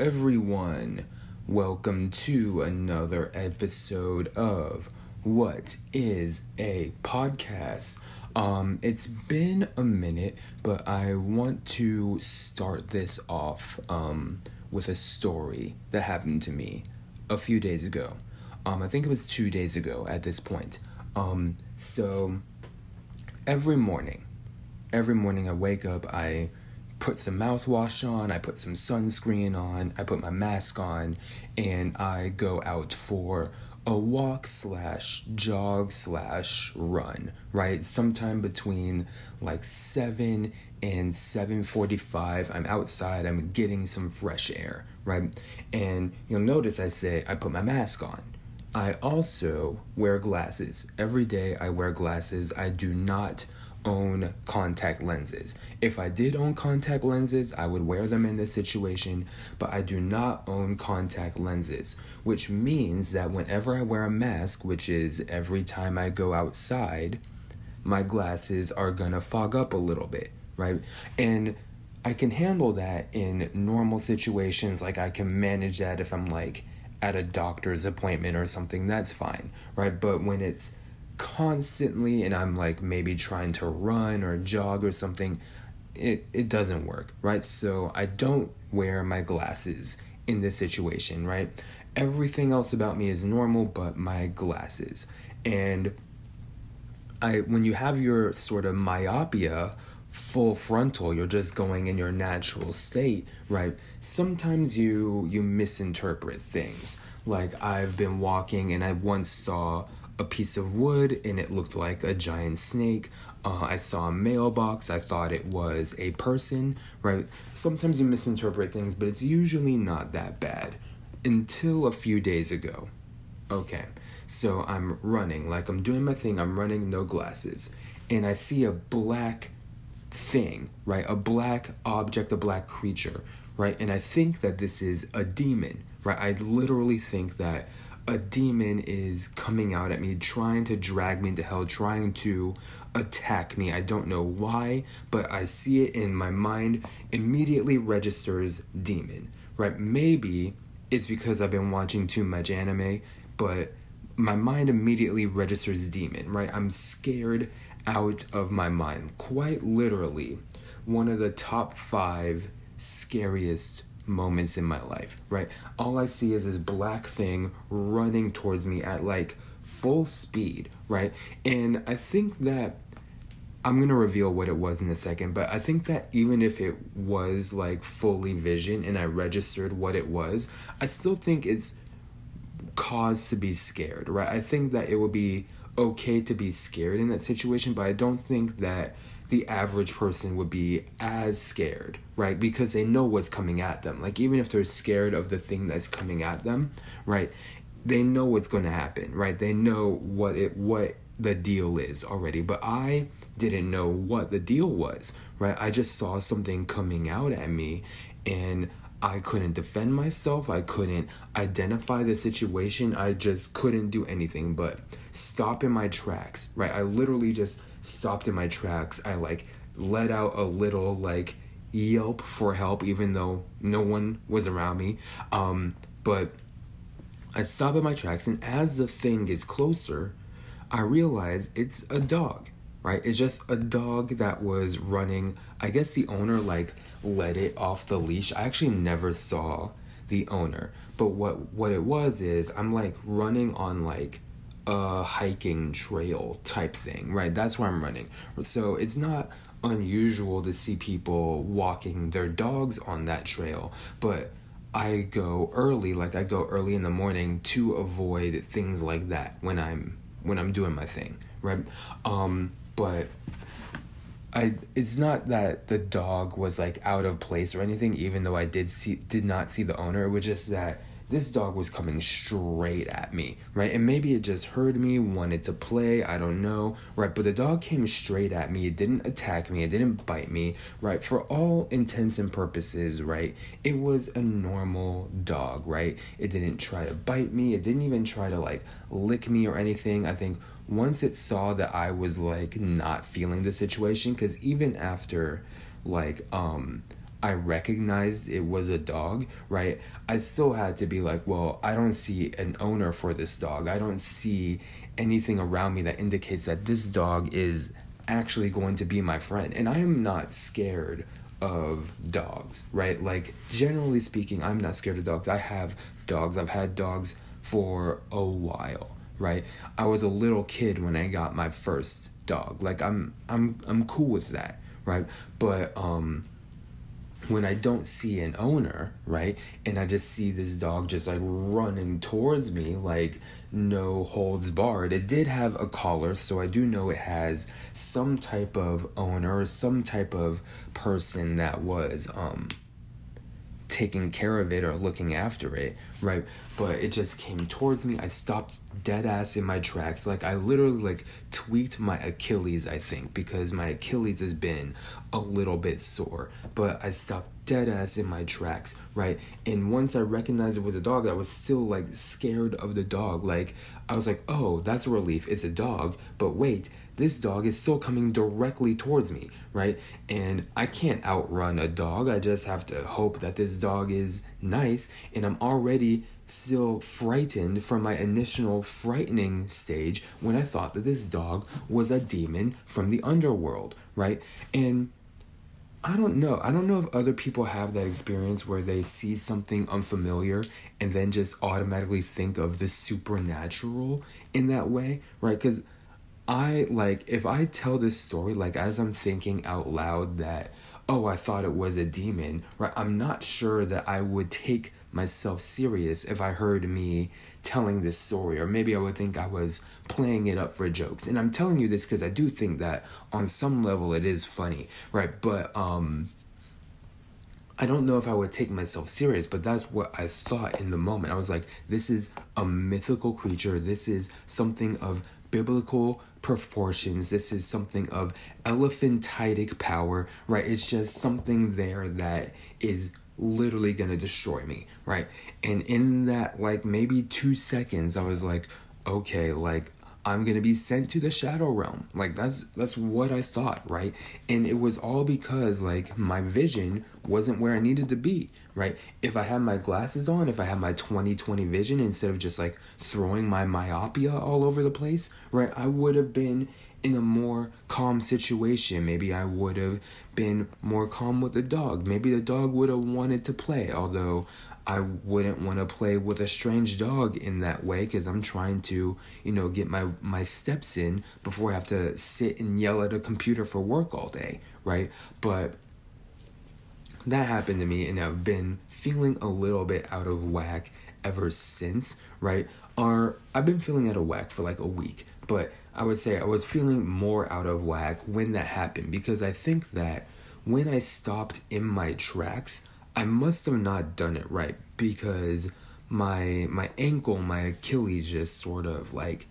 everyone. Welcome to another episode of What Is a Podcast. It's been a minute, but I want to start this off with a story that happened to me a few days ago. I think it was 2 days ago at this point. So every morning I wake up, I put some mouthwash on, I put some sunscreen on, I put my mask on, and I go out for a walk slash jog slash run, right? Sometime between like 7 and 7:45, I'm outside, I'm getting some fresh air, right? And you'll notice I say I put my mask on. I also wear glasses. Every day I wear glasses. I do not own contact lenses. If I did own contact lenses, I would wear them in this situation, but I do not own contact lenses, which means that whenever I wear a mask, which is every time I go outside, my glasses are gonna fog up a little bit, right? And I can handle that in normal situations, like I can manage that if I'm like at a doctor's appointment or something, that's fine, right? But when it's constantly and I'm like maybe trying to run or jog or something, it doesn't work, right? So I don't wear my glasses in this situation, right? Everything else about me is normal but my glasses. And when you have your sort of myopia full frontal, you're just going in your natural state, right? Sometimes you misinterpret things. Like I've been walking and I once saw a piece of wood and it looked like a giant snake. I saw a mailbox. I thought it was a person, right? Sometimes you misinterpret things, but it's usually not that bad until a few days ago. Okay, so I'm running. Like I'm doing my thing. I'm running, no glasses. And I see a black thing, right? A black object, a black creature, right? And I think that this is a demon, right? I literally think that a demon is coming out at me, trying to drag me into hell, trying to attack me. I don't know why, but I see it in my mind, immediately registers demon, right? Maybe it's because I've been watching too much anime, but my mind immediately registers demon, right? I'm scared out of my mind. Quite literally, one of the top 5 scariest moments in my life, right? All I see is this black thing running towards me at like full speed, right? And I think that I'm going to reveal what it was in a second, but I think that even if it was like fully vision and I registered what it was, I still think it's cause to be scared, right? I think that it would be okay to be scared in that situation, but I don't think that the average person would be as scared, right? Because they know what's coming at them. Like, even if they're scared of the thing that's coming at them, right, they know what's going to happen, right? They know what the deal is already. But I didn't know what the deal was, right? I just saw something coming out at me, and I couldn't defend myself. I couldn't identify the situation. I just couldn't do anything but stop in my tracks, right? I literally just stopped in my tracks. I like let out a little like yelp for help, even though no one was around me. But I stop in my tracks, and as the thing gets closer, I realize it's a dog, right? It's just a dog that was running. I guess the owner like let it off the leash. I actually never saw the owner, but what it was is I'm like running on like a hiking trail type thing, right? That's where I'm running. So it's not unusual to see people walking their dogs on that trail, but I go early in the morning to avoid things like that when I'm doing my thing, right? But it's not that the dog was like out of place or anything, even though I did not see the owner. It was just that this dog was coming straight at me, right? And maybe it just heard me, wanted to play, I don't know, right? But the dog came straight at me. It didn't attack me. It didn't bite me, right? For all intents and purposes, right? It was a normal dog, right? It didn't try to bite me. It didn't even try to like lick me or anything. I think once it saw that I was like not feeling the situation, because even after like I recognized it was a dog, right? I still had to be like, well, I don't see an owner for this dog. I don't see anything around me that indicates that this dog is actually going to be my friend. And I am not scared of dogs, right? Like, generally speaking, I'm not scared of dogs. I have dogs. I've had dogs for a while, right? I was a little kid when I got my first dog. Like, I'm cool with that, right? But when I don't see an owner, right, and I just see this dog just like running towards me, like no holds barred. It did have a collar, so I do know it has some type of owner, some type of person that was taking care of it or looking after it, right? But it just came towards me. I stopped dead ass in my tracks. Like, I literally like tweaked my Achilles, I think, because my Achilles has been a little bit sore, but I stopped dead ass in my tracks, right? And once I recognized it was a dog, I was still like scared of the dog. Like, I was like, oh, that's a relief, it's a dog, but wait, this dog is still coming directly towards me, right? And I can't outrun a dog. I just have to hope that this dog is nice. And I'm already still frightened from my initial frightening stage when I thought that this dog was a demon from the underworld, right? And I don't know. I don't know if other people have that experience where they see something unfamiliar and then just automatically think of the supernatural in that way, right? Because I, like, if I tell this story, like, as I'm thinking out loud that, oh, I thought it was a demon, right? I'm not sure that I would take myself serious if I heard me telling this story, or maybe I would think I was playing it up for jokes. And I'm telling you this because I do think that on some level it is funny, right? But I don't know if I would take myself serious, but that's what I thought in the moment. I was like, this is a mythical creature. This is something of biblical proportions. This is something of elephantitic power, right? It's just something there that is literally going to destroy me, right? And in that, like, maybe 2 seconds, I was like, okay, like, I'm going to be sent to the shadow realm. Like, that's what I thought, right? And it was all because, like, my vision wasn't where I needed to be, right? If I had my glasses on, if I had my 20/20 vision, instead of just, like, throwing my myopia all over the place, right, I would have been in a more calm situation. Maybe I would have been more calm with the dog. Maybe the dog would have wanted to play, although I wouldn't want to play with a strange dog in that way because I'm trying to, you know, get my steps in before I have to sit and yell at a computer for work all day, right? But that happened to me, and I've been feeling a little bit out of whack ever since, right? I've been feeling out of whack for like a week, but I would say I was feeling more out of whack when that happened, because I think that when I stopped in my tracks, I must have not done it right, because my ankle, my Achilles, just sort of like,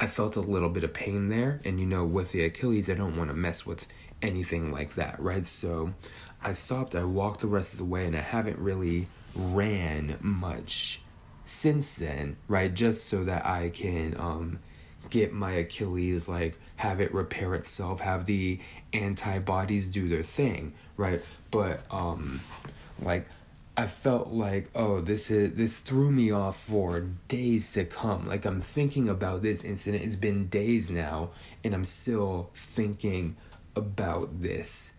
I felt a little bit of pain there. And, you know, with the Achilles, I don't want to mess with anything like that, right? So I stopped, I walked the rest of the way, and I haven't really ran much since then, right? Just so that I can get my Achilles, like, have it repair itself, have the antibodies do their thing, right? But like, I felt like, oh, this threw me off for days to come. Like, I'm thinking about this incident. It's been days now, and I'm still thinking about this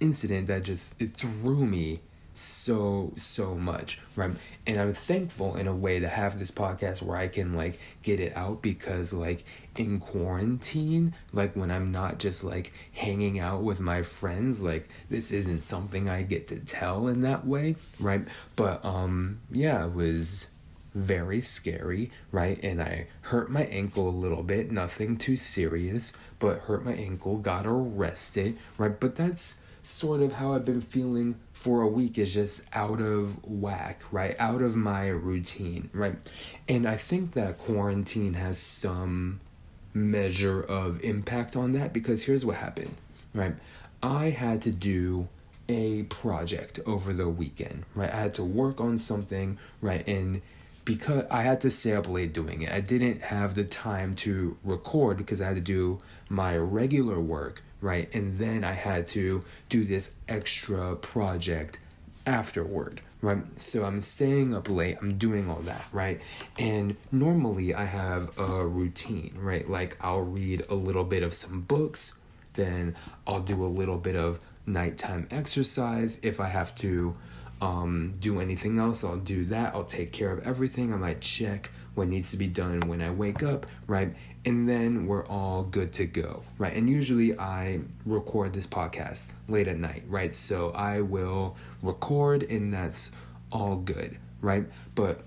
incident that just, it threw me so much, right? And I'm thankful in a way to have this podcast where I can, like, get it out, because, like, in quarantine, like, when I'm not just, like, hanging out with my friends, like, this isn't something I get to tell in that way, right? But yeah, it was very scary, right? And I hurt my ankle a little bit, nothing too serious, but hurt my ankle, got arrested, right? But that's sort of how I've been feeling for a week, is just out of whack, right? Out of my routine, right? And I think that quarantine has some measure of impact on that, because here's what happened, right? I had to do a project over the weekend, right? I had to work on something, right? And because I had to stay up late doing it, I didn't have the time to record because I had to do my regular work, right? And then I had to do this extra project afterward, right? So I'm staying up late, I'm doing all that, right? And normally I have a routine, right? Like I'll read a little bit of some books, then I'll do a little bit of nighttime exercise. If I have to do anything else, I'll do that. I'll take care of everything. I might check what needs to be done when I wake up, right? And then we're all good to go, right? And usually I record this podcast late at night, right? So I will record and that's all good, right? But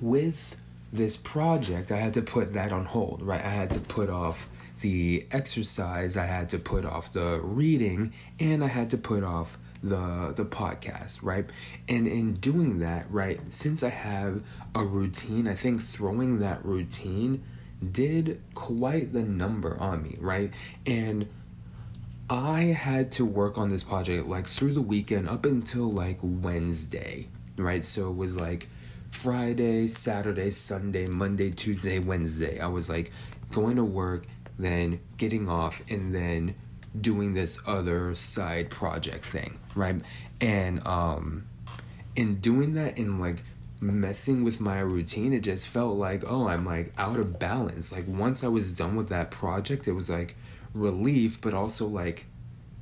with this project, I had to put that on hold, right? I had to put off the exercise, I had to put off the reading, and I had to put off the podcast, right? And in doing that, right, since I have a routine, I think throwing that routine did quite the number on me, right? And I had to work on this project like through the weekend up until like Wednesday, right? So it was like Friday, Saturday, Sunday, Monday, Tuesday, Wednesday. I was like going to work, then getting off, and then doing this other side project thing, right? And in doing that and like messing with my routine, it just felt like, oh, I'm like out of balance. Like once I was done with that project, it was like relief, but also like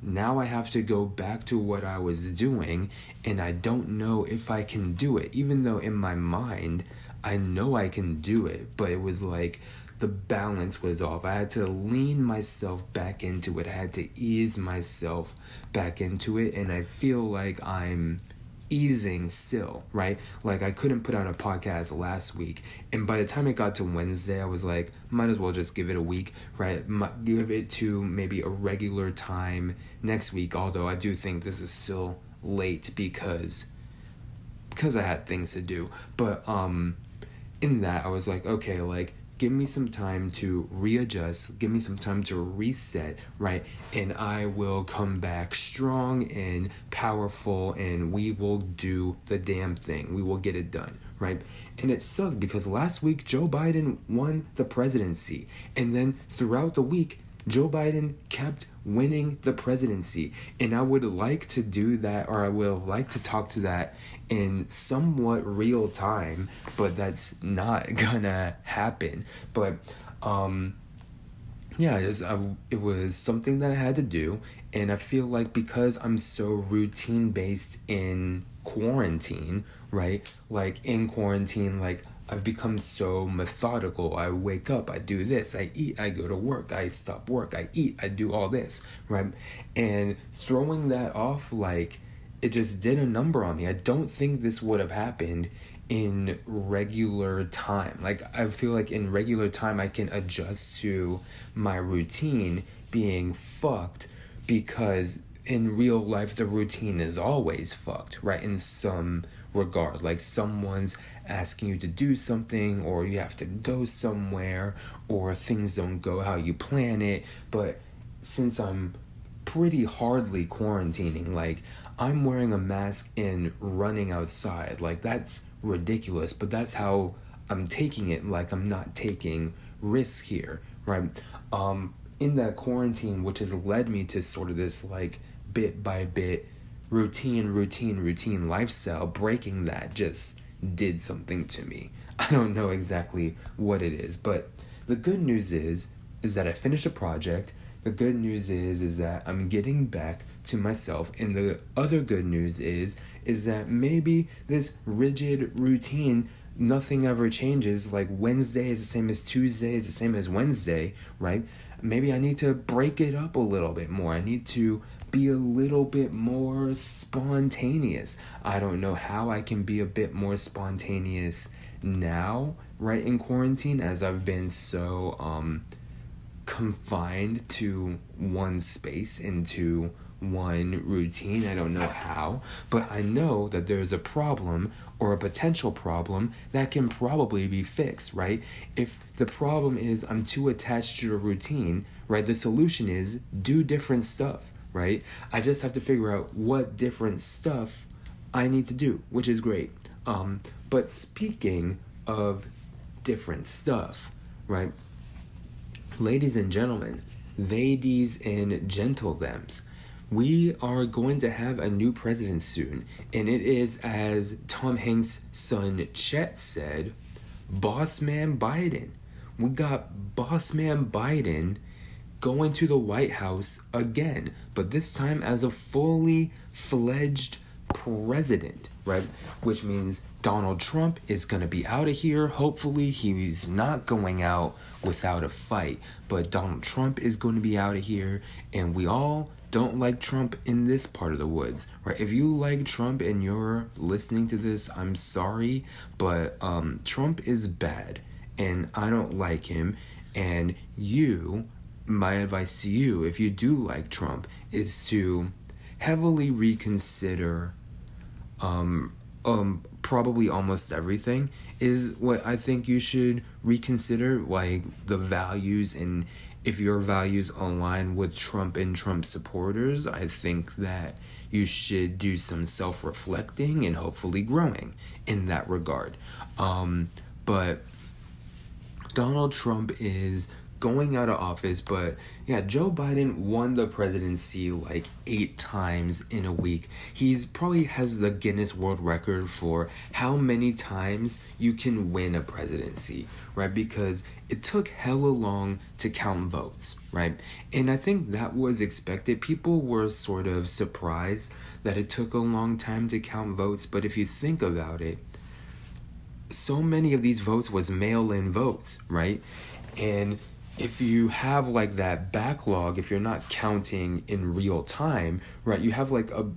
now I have to go back to what I was doing and I don't know if I can do it, even though in my mind I know I can do it, but it was like the balance was off. I had to lean myself back into it. I had to ease myself back into it. And I feel like I'm easing still, right? Like I couldn't put out a podcast last week. And by the time it got to Wednesday, I was like, might as well just give it a week, right? Give it to maybe a regular time next week. Although I do think this is still late because I had things to do. But in that, I was like, okay, like, give me some time to readjust, give me some time to reset, right? And I will come back strong and powerful and we will do the damn thing. We will get it done, right? And it sucked because last week Joe Biden won the presidency. And then throughout the week, Joe Biden kept winning the presidency. And I would like to do that, or I will like to talk to that in somewhat real time, but that's not gonna happen. But yeah, it was something that I had to do. And I feel like because I'm so routine based in quarantine, right? Like in quarantine, like I've become so methodical. I wake up, I do this, I eat, I go to work, I stop work, I eat, I do all this, right? And throwing that off, like, it just did a number on me. I don't think this would have happened in regular time. Like, I feel like in regular time, I can adjust to my routine being fucked because in real life, the routine is always fucked, right? In some regard, like someone's asking you to do something or you have to go somewhere or things don't go how you plan it. But since I'm pretty hardly quarantining, like I'm wearing a mask and running outside, like that's ridiculous, but that's how I'm taking it. Like I'm not taking risks here, right? In that quarantine, which has led me to sort of this like bit by bit routine lifestyle, breaking that just did something to me. I don't know exactly what it is, but the good news is that I finished a project. The good news is that I'm getting back to myself. And the other good news is that maybe this rigid routine, nothing ever changes. Like Wednesday is the same as Tuesday is the same as Wednesday, right? Maybe I need to break it up a little bit more. I need to be a little bit more spontaneous. I don't know how I can be a bit more spontaneous now, right, in quarantine, as I've been so confined to one space and to one routine. I don't know how, but I know that there's a problem or a potential problem that can probably be fixed, right? If the problem is I'm too attached to a routine, right, the solution is do different stuff, right? I just have to figure out what different stuff I need to do, which is great. But speaking of different stuff, right? Ladies and gentlemen, ladies and gentle thems, We are going to have a new president soon, and it is, as Tom Hanks' son Chet said, Boss Man Biden. We got Boss Man Biden going to the White House again, but this time as a fully fledged president, right? Which means Donald Trump is going to be out of here. Hopefully, he's not going out without a fight, but Donald Trump is going to be out of here, and we all don't like Trump in this part of the woods, right? If you like Trump and you're listening to this, I'm sorry, but Trump is bad, and I don't like him, and you... My advice to you, if you do like Trump, is to heavily reconsider probably almost everything is what I think you should reconsider, like the values, and if your values align with Trump and Trump supporters, I think that you should do some self-reflecting and hopefully growing in that regard. But Donald Trump is... going out of office, but yeah, Joe Biden won the presidency like 8 times in a week. He's probably has the Guinness World Record for how many times you can win a presidency, right? Because it took hella long to count votes, right? And I think that was expected. People were sort of surprised that it took a long time to count votes, but if you think about it, so many of these votes was mail-in votes, right? And if you have like that backlog, if you're not counting in real time, right, you have like a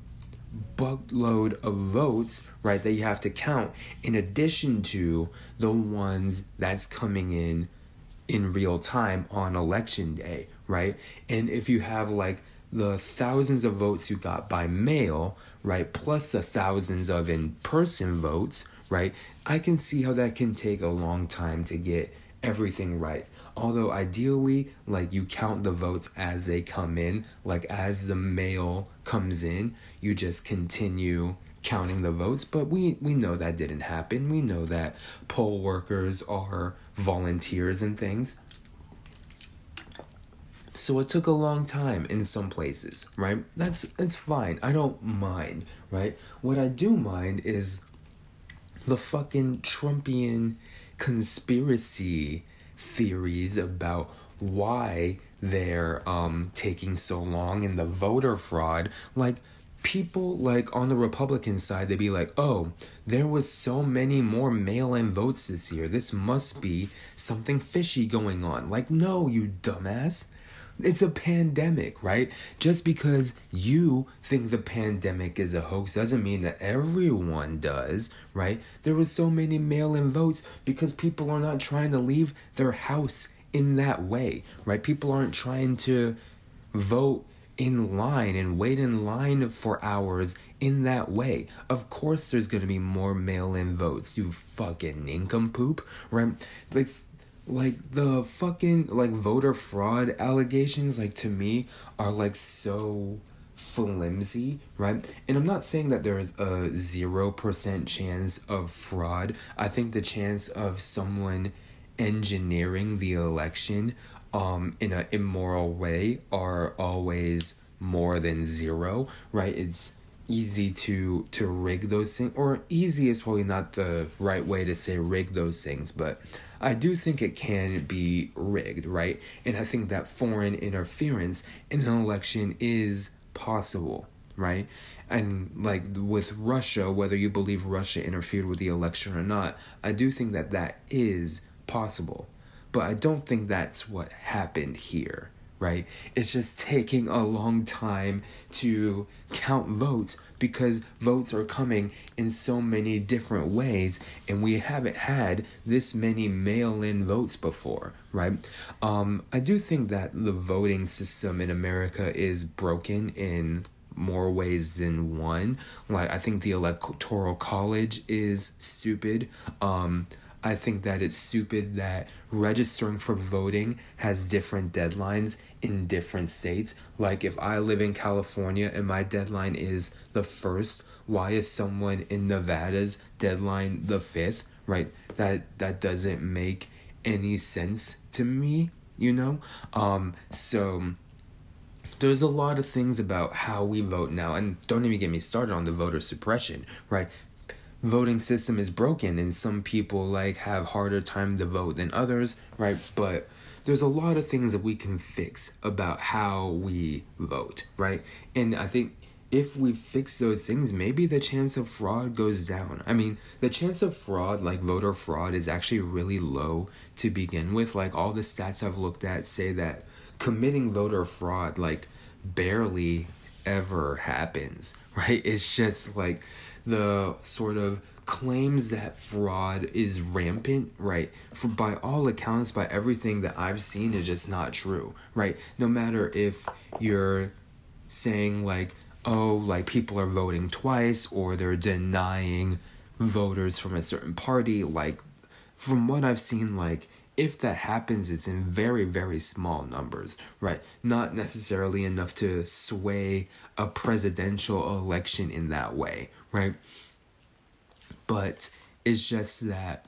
buttload of votes, right, that you have to count in addition to the ones that's coming in real time on election day, right? And if you have like the thousands of votes you got by mail, right, plus the thousands of in-person votes, right, I can see how that can take a long time to get everything right. Although ideally, like, you count the votes as they come in, like as the mail comes in, you just continue counting the votes. But we know that didn't happen. We know that poll workers are volunteers and things. So it took a long time in some places, right? That's fine. I don't mind, right? What I do mind is the fucking Trumpian conspiracy theories about why they're taking so long in the voter fraud. Like, people like on the Republican side, they'd be like, oh, there was so many more mail-in votes this year, this must be something fishy going on. Like, no, you dumbass, it's a pandemic, right? Just because you think the pandemic is a hoax doesn't mean that everyone does, right? There was so many mail-in votes because people are not trying to leave their house in that way, right? People aren't trying to vote in line and wait in line for hours in that way. Of course there's going to be more mail-in votes, you fucking nincompoop, right? It's... like, the fucking, like, voter fraud allegations, like, to me, are, like, so flimsy, right? And I'm not saying that there is a 0% chance of fraud. I think the chance of someone engineering the election in an immoral way are always more than zero, right? It's easy to rig those things, or easy is probably not the right way to say rig those things, but... I do think it can be rigged, right? And I think that foreign interference in an election is possible, right? And like with Russia, whether you believe Russia interfered with the election or not, I do think that that is possible. But I don't think that's what happened here, right? It's just taking a long time to count votes because votes are coming in so many different ways, and we haven't had this many mail-in votes before, right? I do think that the voting system in America is broken in more ways than one. Like, I think the Electoral College is stupid. I think that it's stupid that registering for voting has different deadlines in different states. Like, if I live in California and my deadline is the 1st, why is someone in Nevada's deadline the 5th, right? That doesn't make any sense to me, you know? So There's a lot of things about how we vote now, and don't even get me started on the voter suppression, right? Voting system is broken, and some people have harder time to vote than others, right? But there's a lot of things that we can fix about how we vote, right? And I think if we fix those things, maybe the chance of fraud goes down. I mean, the chance of fraud, voter fraud, is actually really low to begin with. All the stats I've looked at say that committing voter fraud, barely ever happens, right? It's just, the sort of claims that fraud is rampant, right? By all accounts, by everything that I've seen, is just not true, right? No matter if you're saying, people are voting twice, or they're denying voters from a certain party, from what I've seen, if that happens, it's in very, very small numbers, right? Not necessarily enough to sway a presidential election in that way, right? But it's just that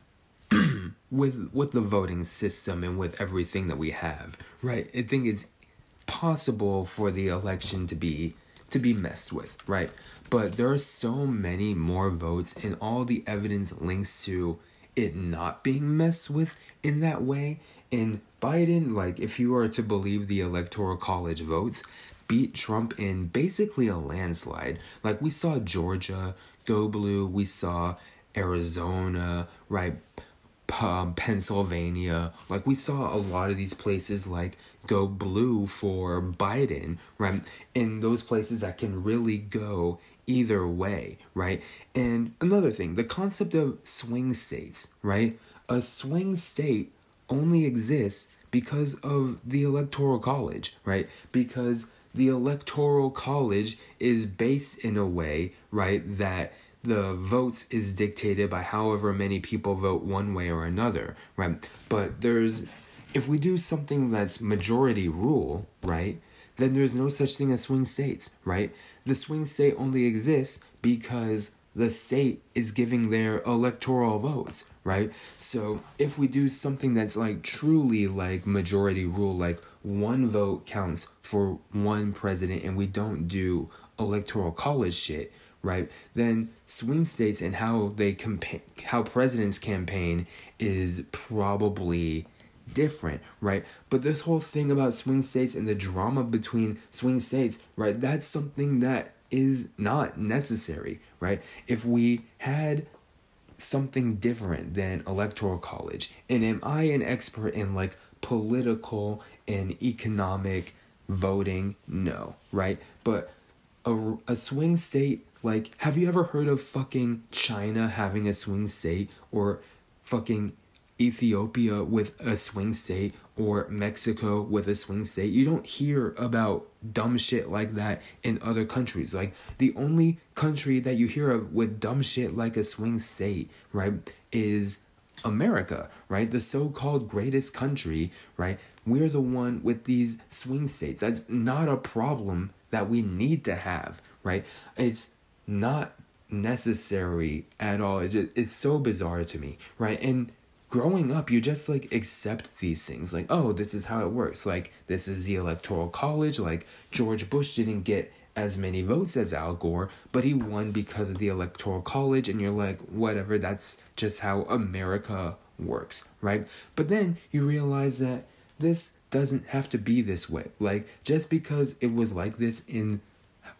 with the voting system and with everything that we have, right, I think it's possible for the election to be messed with, right? But there are so many more votes, and all the evidence links to it not being messed with in that way. And Biden, if you are to believe the Electoral College votes, beat Trump in basically a landslide. We saw Georgia go blue, we saw Arizona, right, Pennsylvania, we saw a lot of these places go blue for Biden, right? In those places that can really go either way, right? And another thing, the concept of swing states, right? A swing state only exists because of the Electoral College, right? Because the Electoral College is based in a way, right, that the votes is dictated by however many people vote one way or another, right? But if we do something that's majority rule, right, then there's no such thing as swing states, right? The swing state only exists because the state is giving their electoral votes, right? So if we do something that's truly majority rule, one vote counts for one president, and we don't do Electoral College shit, right, then swing states and how they how presidents campaign is probably different, right? But this whole thing about swing states and the drama between swing states, right, that's something that is not necessary, right? If we had something different than Electoral College, and am I an expert in political and economic voting? No, right? But a swing state, have you ever heard of fucking China having a swing state, or fucking Ethiopia with a swing state, or Mexico with a swing state? You don't hear about dumb shit like that in other countries. The only country that you hear of with dumb shit like a swing state, right, is America, right? The so-called greatest country, right? We're the one with these swing states. That's not a problem that we need to have, right? It's not necessary at all. It's so bizarre to me, right? And growing up, you just accept these things. Oh, this is how it works. This is the Electoral College. George Bush didn't get as many votes as Al Gore, but he won because of the Electoral College. And you're whatever, that's just how America works, right? But then you realize that this doesn't have to be this way. Just because it was like this in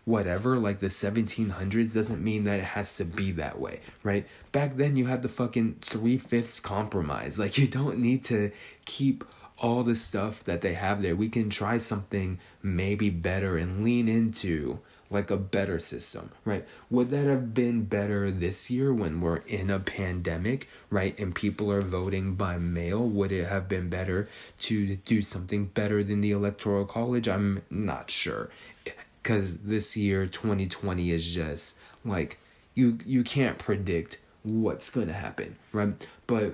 whatever, the 1700s, doesn't mean that it has to be that way, right? Back then, you had the fucking 3/5 compromise. You don't need to keep all the stuff that they have there. We can try something maybe better and lean into a better system, right? Would that have been better this year when we're in a pandemic, right? And people are voting by mail. Would it have been better to do something better than the Electoral College? I'm not sure. Because this year, 2020, is just, you can't predict what's going to happen, right? But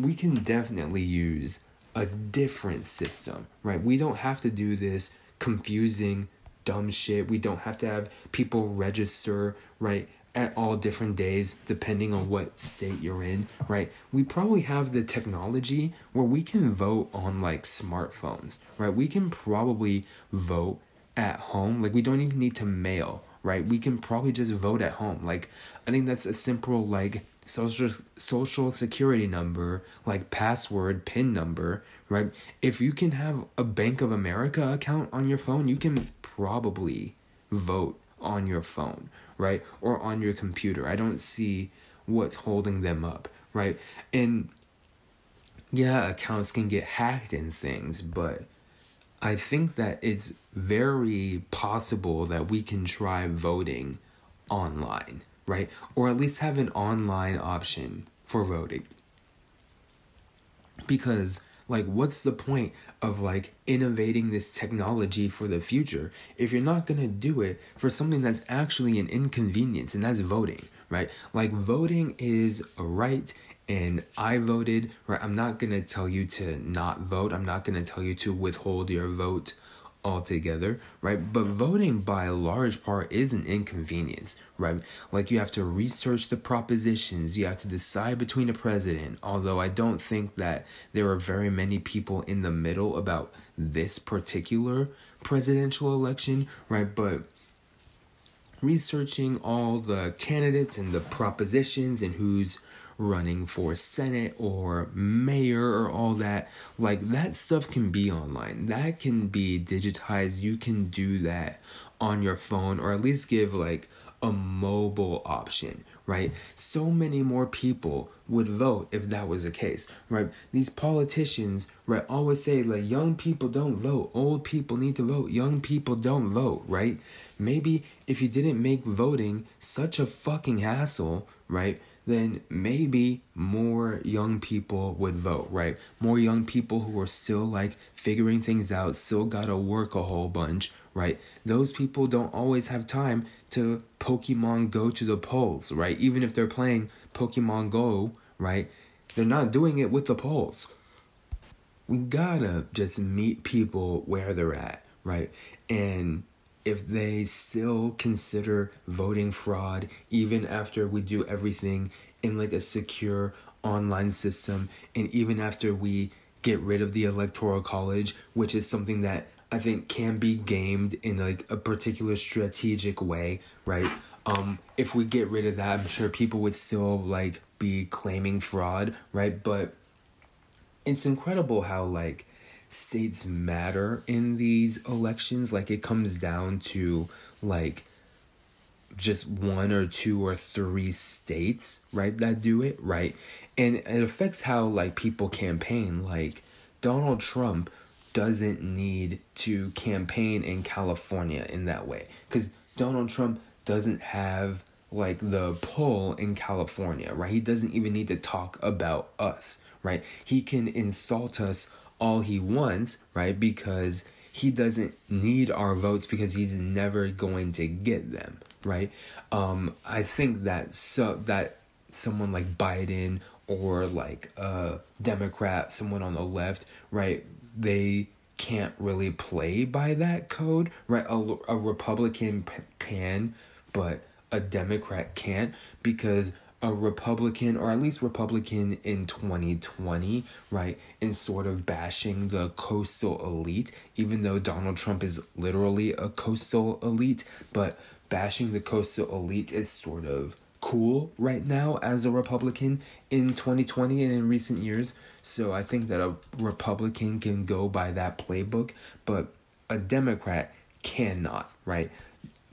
we can definitely use a different system, right? We don't have to do this confusing, dumb shit. We don't have to have people register, right, at all different days, depending on what state you're in, right? We probably have the technology where we can vote on, smartphones, right? We can probably vote at home. Like, we don't even need to mail, right? We can probably just vote at home. Like, I think that's a simple, like, social security number, like password, PIN number, right? If you can have a Bank of America account on your phone, you can probably vote on your phone, right? Or on your computer. I don't see what's holding them up, right? And yeah, accounts can get hacked and things, but I think that it's very possible that we can try voting online, right? Or at least have an online option for voting. Because, like, what's the point of, like, innovating this technology for the future if you're not going to do it for something that's actually an inconvenience, and that's voting, right? Like, voting is a right, and I voted, right? I'm not going to tell you to not vote. I'm not going to tell you to withhold your vote altogether, right? But voting by a large part is an inconvenience, right? Like, you have to research the propositions, you have to decide between a president, although I don't think that there are very many people in the middle about this particular presidential election, right? But researching all the candidates and the propositions and who's running for Senate or mayor or all that, like, that stuff can be online. That can be digitized. You can do that on your phone, or at least give, like, a mobile option, right? So many more people would vote if that was the case, right? These politicians, right, always say, like, young people don't vote, old people need to vote, young people don't vote, right? Maybe if you didn't make voting such a fucking hassle, right, then maybe more young people would vote, right? More young people who are still, like, figuring things out, still gotta work a whole bunch, right? Those people don't always have time to Pokemon Go to the polls, right? Even if they're playing Pokemon Go, right, they're not doing it with the polls. We gotta just meet people where they're at, right? And if they still consider voting fraud, even after we do everything in, like, a secure online system, and even after we get rid of the Electoral College, which is something that I think can be gamed in, like, a particular strategic way, right? If we get rid of that, I'm sure people would still, like, be claiming fraud, right? But it's incredible how, like, states matter in these elections. Like, it comes down to, like, just one or two or three states, right, that do it, right? And it affects how, like, people campaign. Like, Donald Trump doesn't need to campaign in California in that way, because Donald Trump doesn't have, like, the pull in California, right? He doesn't even need to talk about us, right? He can insult us all he wants, right? Because he doesn't need our votes, because he's never going to get them, right? I think that that someone like Biden or, like, a Democrat, someone on the left, right, they can't really play by that code, right? A Republican can, but a Democrat can't, because a Republican, or at least Republican in 2020, right, in sort of bashing the coastal elite, even though Donald Trump is literally a coastal elite, but bashing the coastal elite is sort of cool right now as a Republican in 2020 and in recent years. So I think that a Republican can go by that playbook, but a Democrat cannot, right?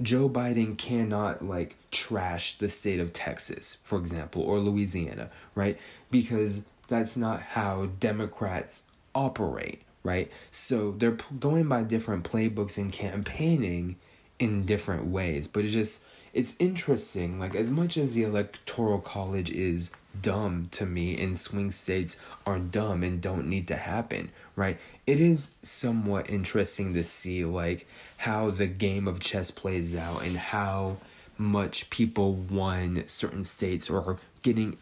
Joe Biden cannot, like, trash the state of Texas, for example, or Louisiana, right? Because that's not how Democrats operate, right? So they're going by different playbooks and campaigning in different ways. But it's interesting. Like, as much as the Electoral College is dumb to me, and swing states are dumb and don't need to happen, right, it is somewhat interesting to see, like, how the game of chess plays out and how much people won certain states or being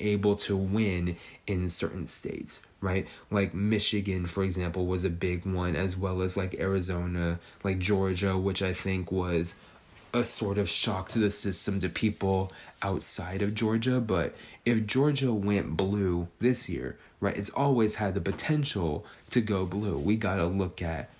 able to win in certain states, right? Like, Michigan, for example, was a big one, as well as, like, Arizona, like Georgia, which I think was a sort of shock to the system to people outside of Georgia. But if Georgia went blue this year, right, it's always had the potential to go blue. We got to look at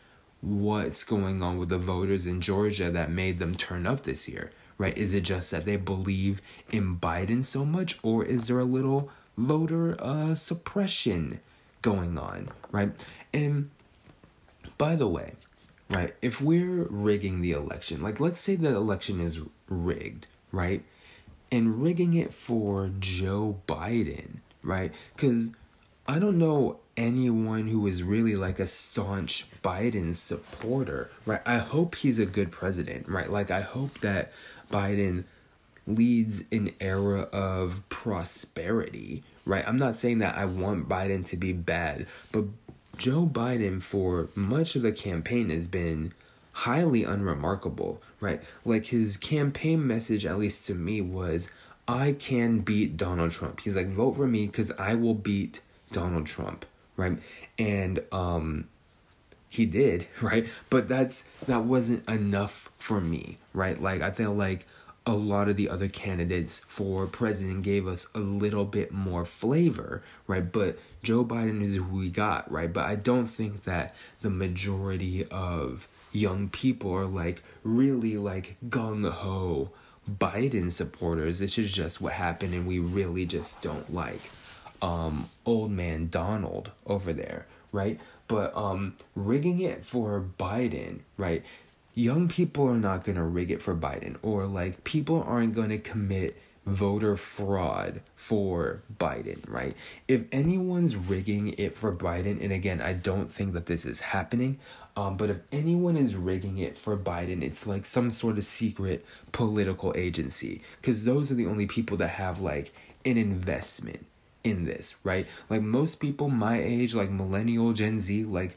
what's going on with the voters in Georgia that made them turn up this year, right? Is it just that they believe in Biden so much, or is there a little voter suppression going on, right? And by the way, right, if we're rigging the election, like let's say the election is rigged, right? And rigging it for Joe Biden, right? Because I don't know anyone who is really like a staunch Biden supporter, right? I hope he's a good president, right? Like I hope that Biden leads an era of prosperity, right? I'm not saying that I want Biden to be bad, but Joe Biden for much of the campaign has been highly unremarkable, right? Like his campaign message, at least to me, was I can beat Donald Trump. He's like, vote for me because I will beat Donald Trump, right? And he did, right? But that wasn't enough for me, right? Like I feel like a lot of the other candidates for president gave us a little bit more flavor, right? But Joe Biden is who we got, right? But I don't think that the majority of young people are like really like gung-ho Biden supporters. This is just what happened, and we really just don't like old man Donald over there, right? But rigging it for Biden, right? Young people are not going to rig it for Biden, or like people aren't going to commit voter fraud for Biden, right? If anyone's rigging it for Biden, and again, I don't think that this is happening, but if anyone is rigging it for Biden, it's like some sort of secret political agency, because those are the only people that have like an investment in this, right? Like most people my age, like millennial, Gen Z, like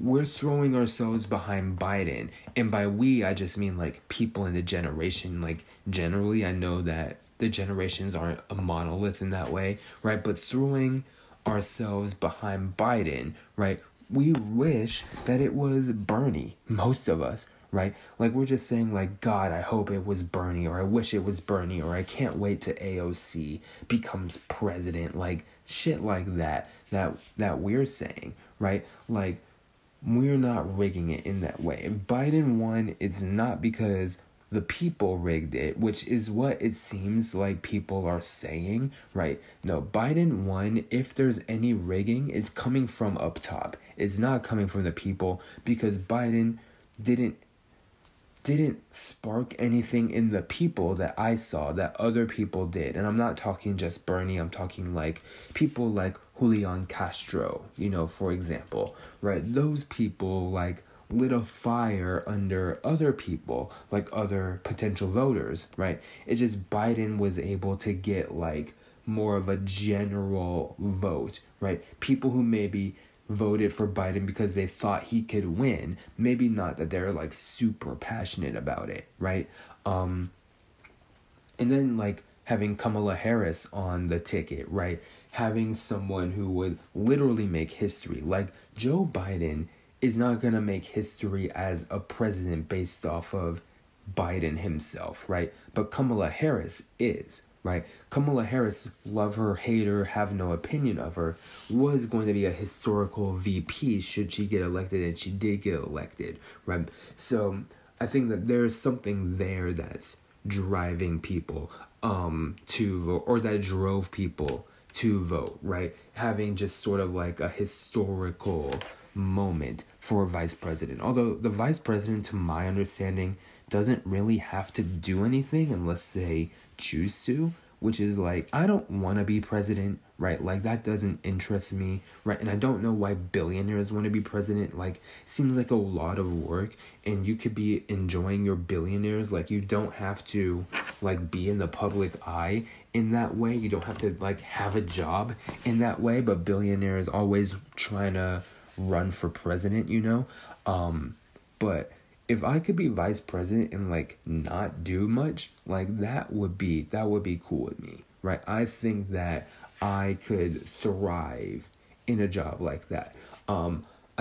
we're throwing ourselves behind Biden. And by we, I just mean like people in the generation, like generally, I know that the generations aren't a monolith in that way, right? But throwing ourselves behind Biden, right? We wish that it was Bernie, most of us, right? Like we're just saying like, God, I hope it was Bernie, or I wish it was Bernie, or I can't wait to AOC becomes president, like shit like that we're saying, right? Like we're not rigging it in that way. If Biden won, it's not because the people rigged it, which is what it seems like people are saying, right? No, Biden won. If there's any rigging, it's coming from up top. It's not coming from the people, because Biden didn't spark anything in the people that I saw that other people did. And I'm not talking just Bernie. I'm talking like people like Julian Castro, you know, for example, right? Those people like lit a fire under other people, like other potential voters, right? It's just Biden was able to get like more of a general vote, right? People who maybe voted for Biden because they thought he could win, maybe not that they're like super passionate about it, right? And then like having Kamala Harris on the ticket, right? Having someone who would literally make history. Like Joe Biden is not going to make history as a president based off of Biden himself, right? But Kamala Harris is, right? Kamala Harris, love her, hate her, have no opinion of her, was going to be a historical VP should she get elected, and she did get elected, right? So I think that there's something there that's driving people to vote, or that drove people to vote, right? Having just sort of like a historical moment for a vice president. Although the vice president, to my understanding, doesn't really have to do anything unless they choose to, which is like, I don't want to be president, right? Like that doesn't interest me, right? And I don't know why billionaires want to be president. Like seems like a lot of work, and you could be enjoying your billionaires. Like you don't have to like be in the public eye in that way. You don't have to like have a job in that way, but billionaires always trying to run for president, you know? But if I could be vice president and like not do much, like that would be cool with me, right? I think that I could thrive in a job like that. I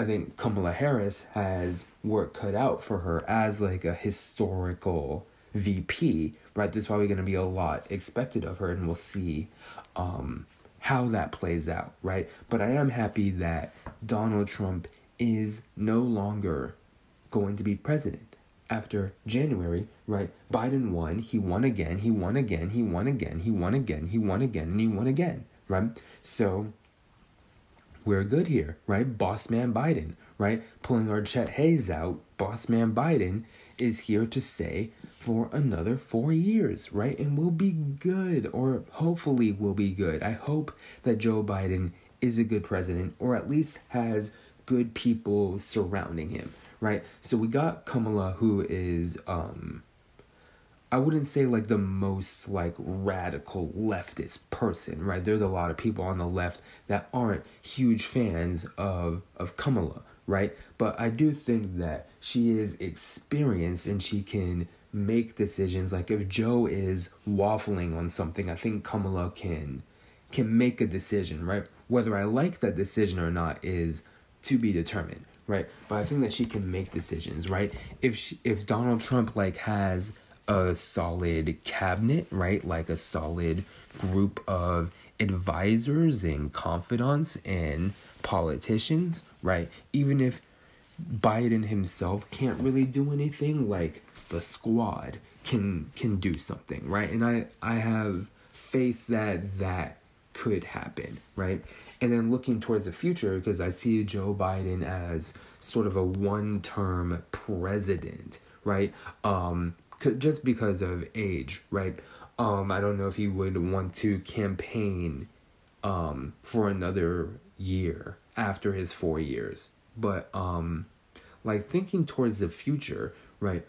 think Kamala Harris has work cut out for her as like a historical VP, right? There's probably going to be a lot expected of her, and we'll see how that plays out, right? But I am happy that Donald Trump is no longer going to be president. After January, right, Biden won, he won again, he won again, he won again, he won again, he won again, and he won again, right? So we're good here, right? Boss man Biden, right? Pulling our Chet Hayes out, boss man Biden is here to stay for another 4 years, right? And we'll be good, or hopefully we'll be good. I hope that Joe Biden is a good president, or at least has good people surrounding him, right? So we got Kamala, who is, I wouldn't say like the most like radical leftist person, right? There's a lot of people on the left that aren't huge fans of Kamala, right? But I do think that she is experienced and she can make decisions. Like if Joe is waffling on something, I think Kamala can make a decision, right? Whether I like that decision or not is to be determined, right? But I think that she can make decisions, right? If Donald Trump like has a solid cabinet, right? Like a solid group of advisors and confidants and politicians, right? Even if Biden himself can't really do anything, like the squad can do something, right? And I have faith that could happen, right? And then looking towards the future, because I see Joe Biden as sort of a one-term president, right? Just because of age, right? I don't know if he would want to campaign for another year after his 4 years. But like thinking towards the future, right?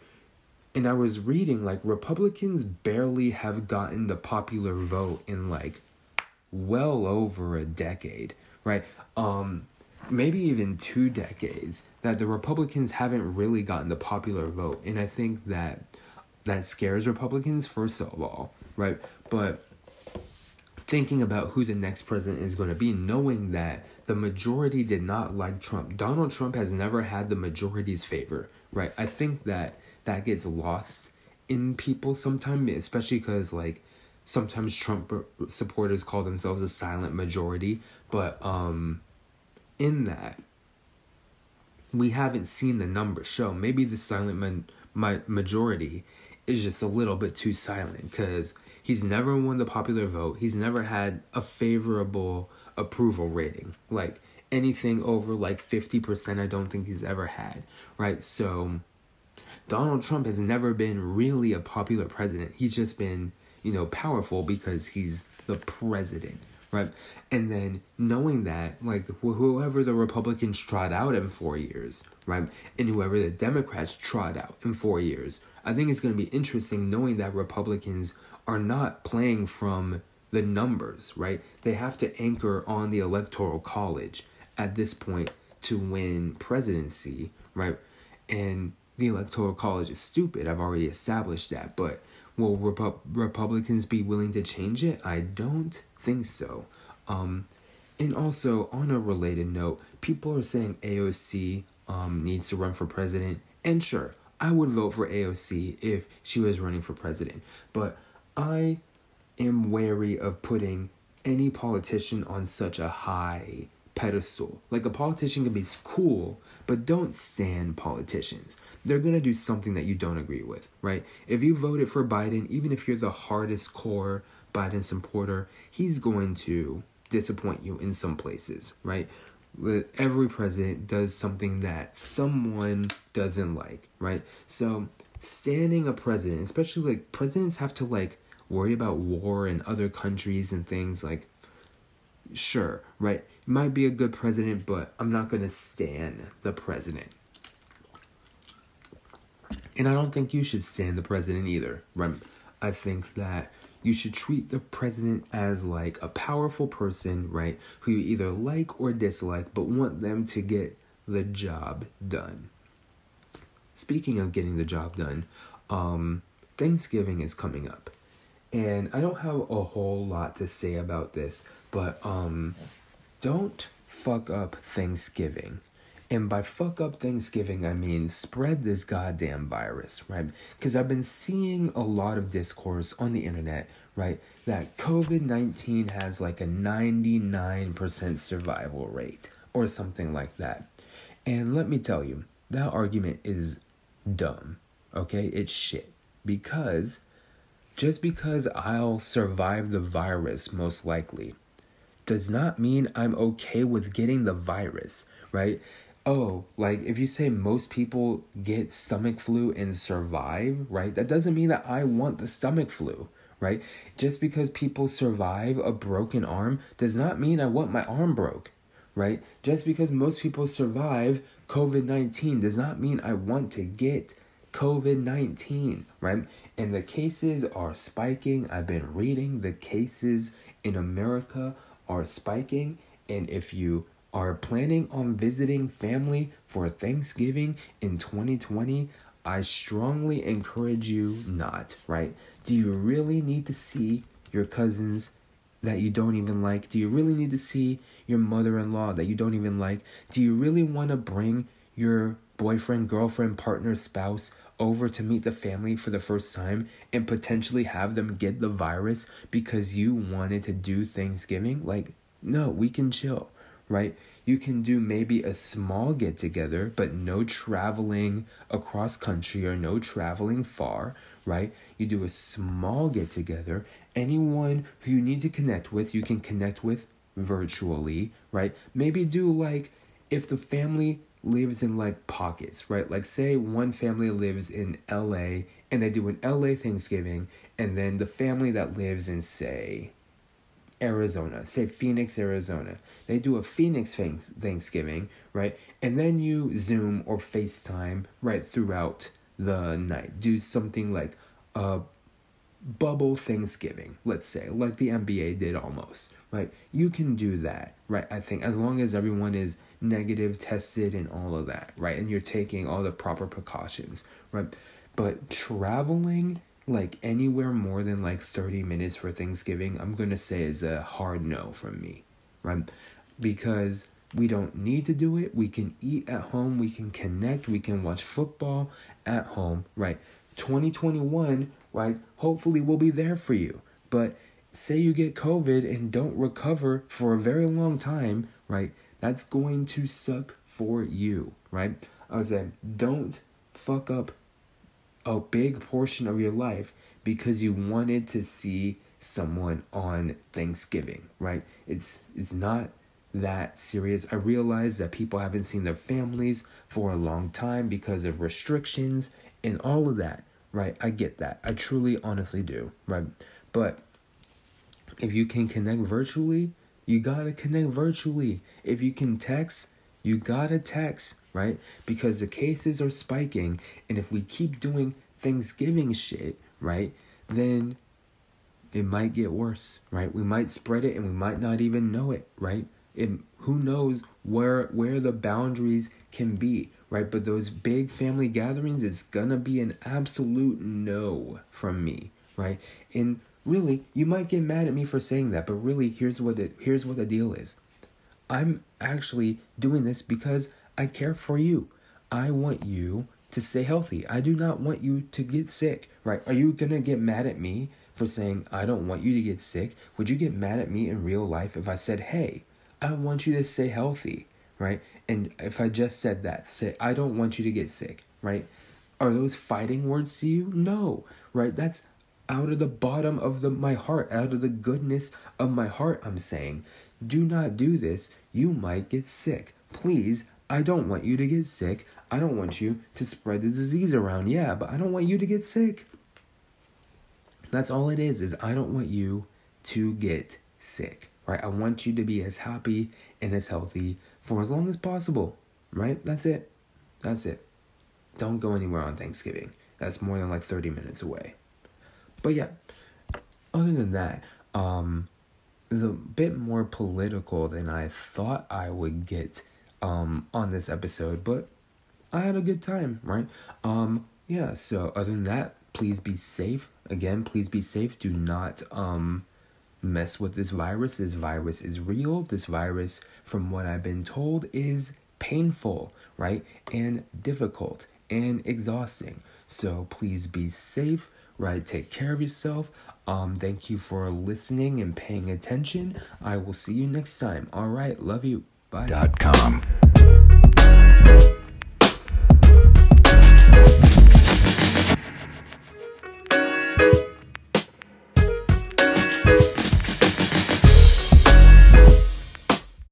And I was reading like Republicans barely have gotten the popular vote in like well over a decade, right? Maybe even 2 decades that the Republicans haven't really gotten the popular vote. And I think that scares Republicans, first of all, right? But thinking about who the next president is going to be, knowing that the majority did not like Trump. Donald Trump has never had the majority's favor, right? I think that gets lost in people sometimes, especially because, like, sometimes Trump supporters call themselves a silent majority. But in that, we haven't seen the numbers show. Maybe the silent majority is just a little bit too silent because he's never won the popular vote. He's never had a favorable approval rating, like anything over like 50%. I don't think he's ever had, right? So Donald Trump has never been really a popular president. He's just been, you know, powerful because he's the president, right? And then knowing that, like, whoever the Republicans trot out in 4 years, right? And whoever the Democrats trot out in 4 years, I think it's going to be interesting knowing that Republicans are not playing from the numbers, right? They have to anchor on the Electoral College at this point to win presidency, right? And the Electoral College is stupid. I've already established that. But will Republicans be willing to change it? I don't think so. And also, on a related note, people are saying AOC needs to run for president. And sure, I would vote for AOC if she was running for president. But I am wary of putting any politician on such a high pedestal. Like, a politician can be cool, but don't stand politicians. They're going to do something that you don't agree with, right? If you voted for Biden, even if you're the hardest core Biden supporter, he's going to disappoint you in some places, right? Every president does something that someone doesn't like, right? So standing a president, especially like presidents have to like worry about war and other countries and things like, sure, right? Might be a good president, but I'm not going to stand the president. And I don't think you should stand the president either, right? I think that you should treat the president as like a powerful person, right? Who you either like or dislike, but want them to get the job done. Speaking of getting the job done, Thanksgiving is coming up. And I don't have a whole lot to say about this, but don't fuck up Thanksgiving. And by fuck up Thanksgiving, I mean spread this goddamn virus, right? Because I've been seeing a lot of discourse on the internet, right? That COVID-19 has like a 99% survival rate or something like that. And let me tell you, That argument is dumb, okay? It's shit. Because just because I'll survive the virus most likely does not mean I'm okay with getting the virus, right? Oh, like if you say most people get stomach flu and survive, right? That doesn't mean that I want the stomach flu, right? Just because people survive a broken arm does not mean I want my arm broke, right? Just because most people survive COVID-19 does not mean I want to get COVID-19, right? And the cases are spiking. I've been reading the cases in America are spiking. And if you are planning on visiting family for Thanksgiving in 2020, I strongly encourage you not, right? Do you really need to see your cousins that you don't even like? Do you really need to see your mother-in-law that you don't even like? Do you really want to bring your boyfriend, girlfriend, partner, spouse over to meet the family for the first time and potentially have them get the virus because you wanted to do Thanksgiving? Like, no, we can chill, right? You can do maybe a small get together, but no traveling across country or no traveling far, right? You do a small get together. Anyone who you need to connect with, you can connect with virtually, right? Maybe do like if the family lives in like pockets, right? Like say one family lives in LA and they do an LA Thanksgiving, and then the family that lives in say Arizona, say Phoenix, Arizona, they do a Phoenix Thanksgiving, right? And then you Zoom or FaceTime right throughout the night. Do something like a bubble Thanksgiving, let's say, like the NBA did almost, right? You can do that, right? I think as long as everyone is negative tested and all of that, right? And you're taking all the proper precautions, right? But traveling like anywhere more than like 30 minutes for Thanksgiving, I'm going to say is a hard no from me, right? Because we don't need to do it. We can eat at home. We can connect. We can watch football at home, right? 2021, right? Hopefully we'll be there for you. But say you get COVID and don't recover for a very long time, right? That's going to suck for you, right? I would say don't fuck up a big portion of your life because you wanted to see someone on Thanksgiving, right? It's not that serious. I realize that people haven't seen their families for a long time because of restrictions and all of that, right? I get that. I truly, honestly do, right? But if you can connect virtually, you gotta connect virtually. If you can text, you gotta text, right? Because the cases are spiking. And if we keep doing Thanksgiving shit, right, then it might get worse, right? We might spread it and we might not even know it, right? And who knows where the boundaries can be, right? But those big family gatherings, it's gonna be an absolute no from me, right? And really, you might get mad at me for saying that, but really, here's what the deal is. I'm actually doing this because I care for you. I want you to stay healthy. I do not want you to get sick, right? Are you going to get mad at me for saying, I don't want you to get sick? Would you get mad at me in real life if I said, hey, I want you to stay healthy, right? And if I just said that, say, I don't want you to get sick, right? Are those fighting words to you? No, right? That's out of the bottom of my heart, out of the goodness of my heart, I'm saying, do not do this. You might get sick. Please, I don't want you to get sick. I don't want you to spread the disease around. Yeah, but I don't want you to get sick. That's all it is I don't want you to get sick, right? I want you to be as happy and as healthy for as long as possible, right? That's it. Don't go anywhere on Thanksgiving. That's more than like 30 minutes away. But yeah, other than that, it's a bit more political than I thought I would get on this episode, but I had a good time, right? Yeah, so other than that, please be safe. Again, please be safe. Do not mess with this virus. This virus is real. This virus, from what I've been told, is painful, right? And difficult and exhausting. So please be safe. Right, take care of yourself. Thank you for listening and paying attention. I will see you next time. All right, love you. Bye.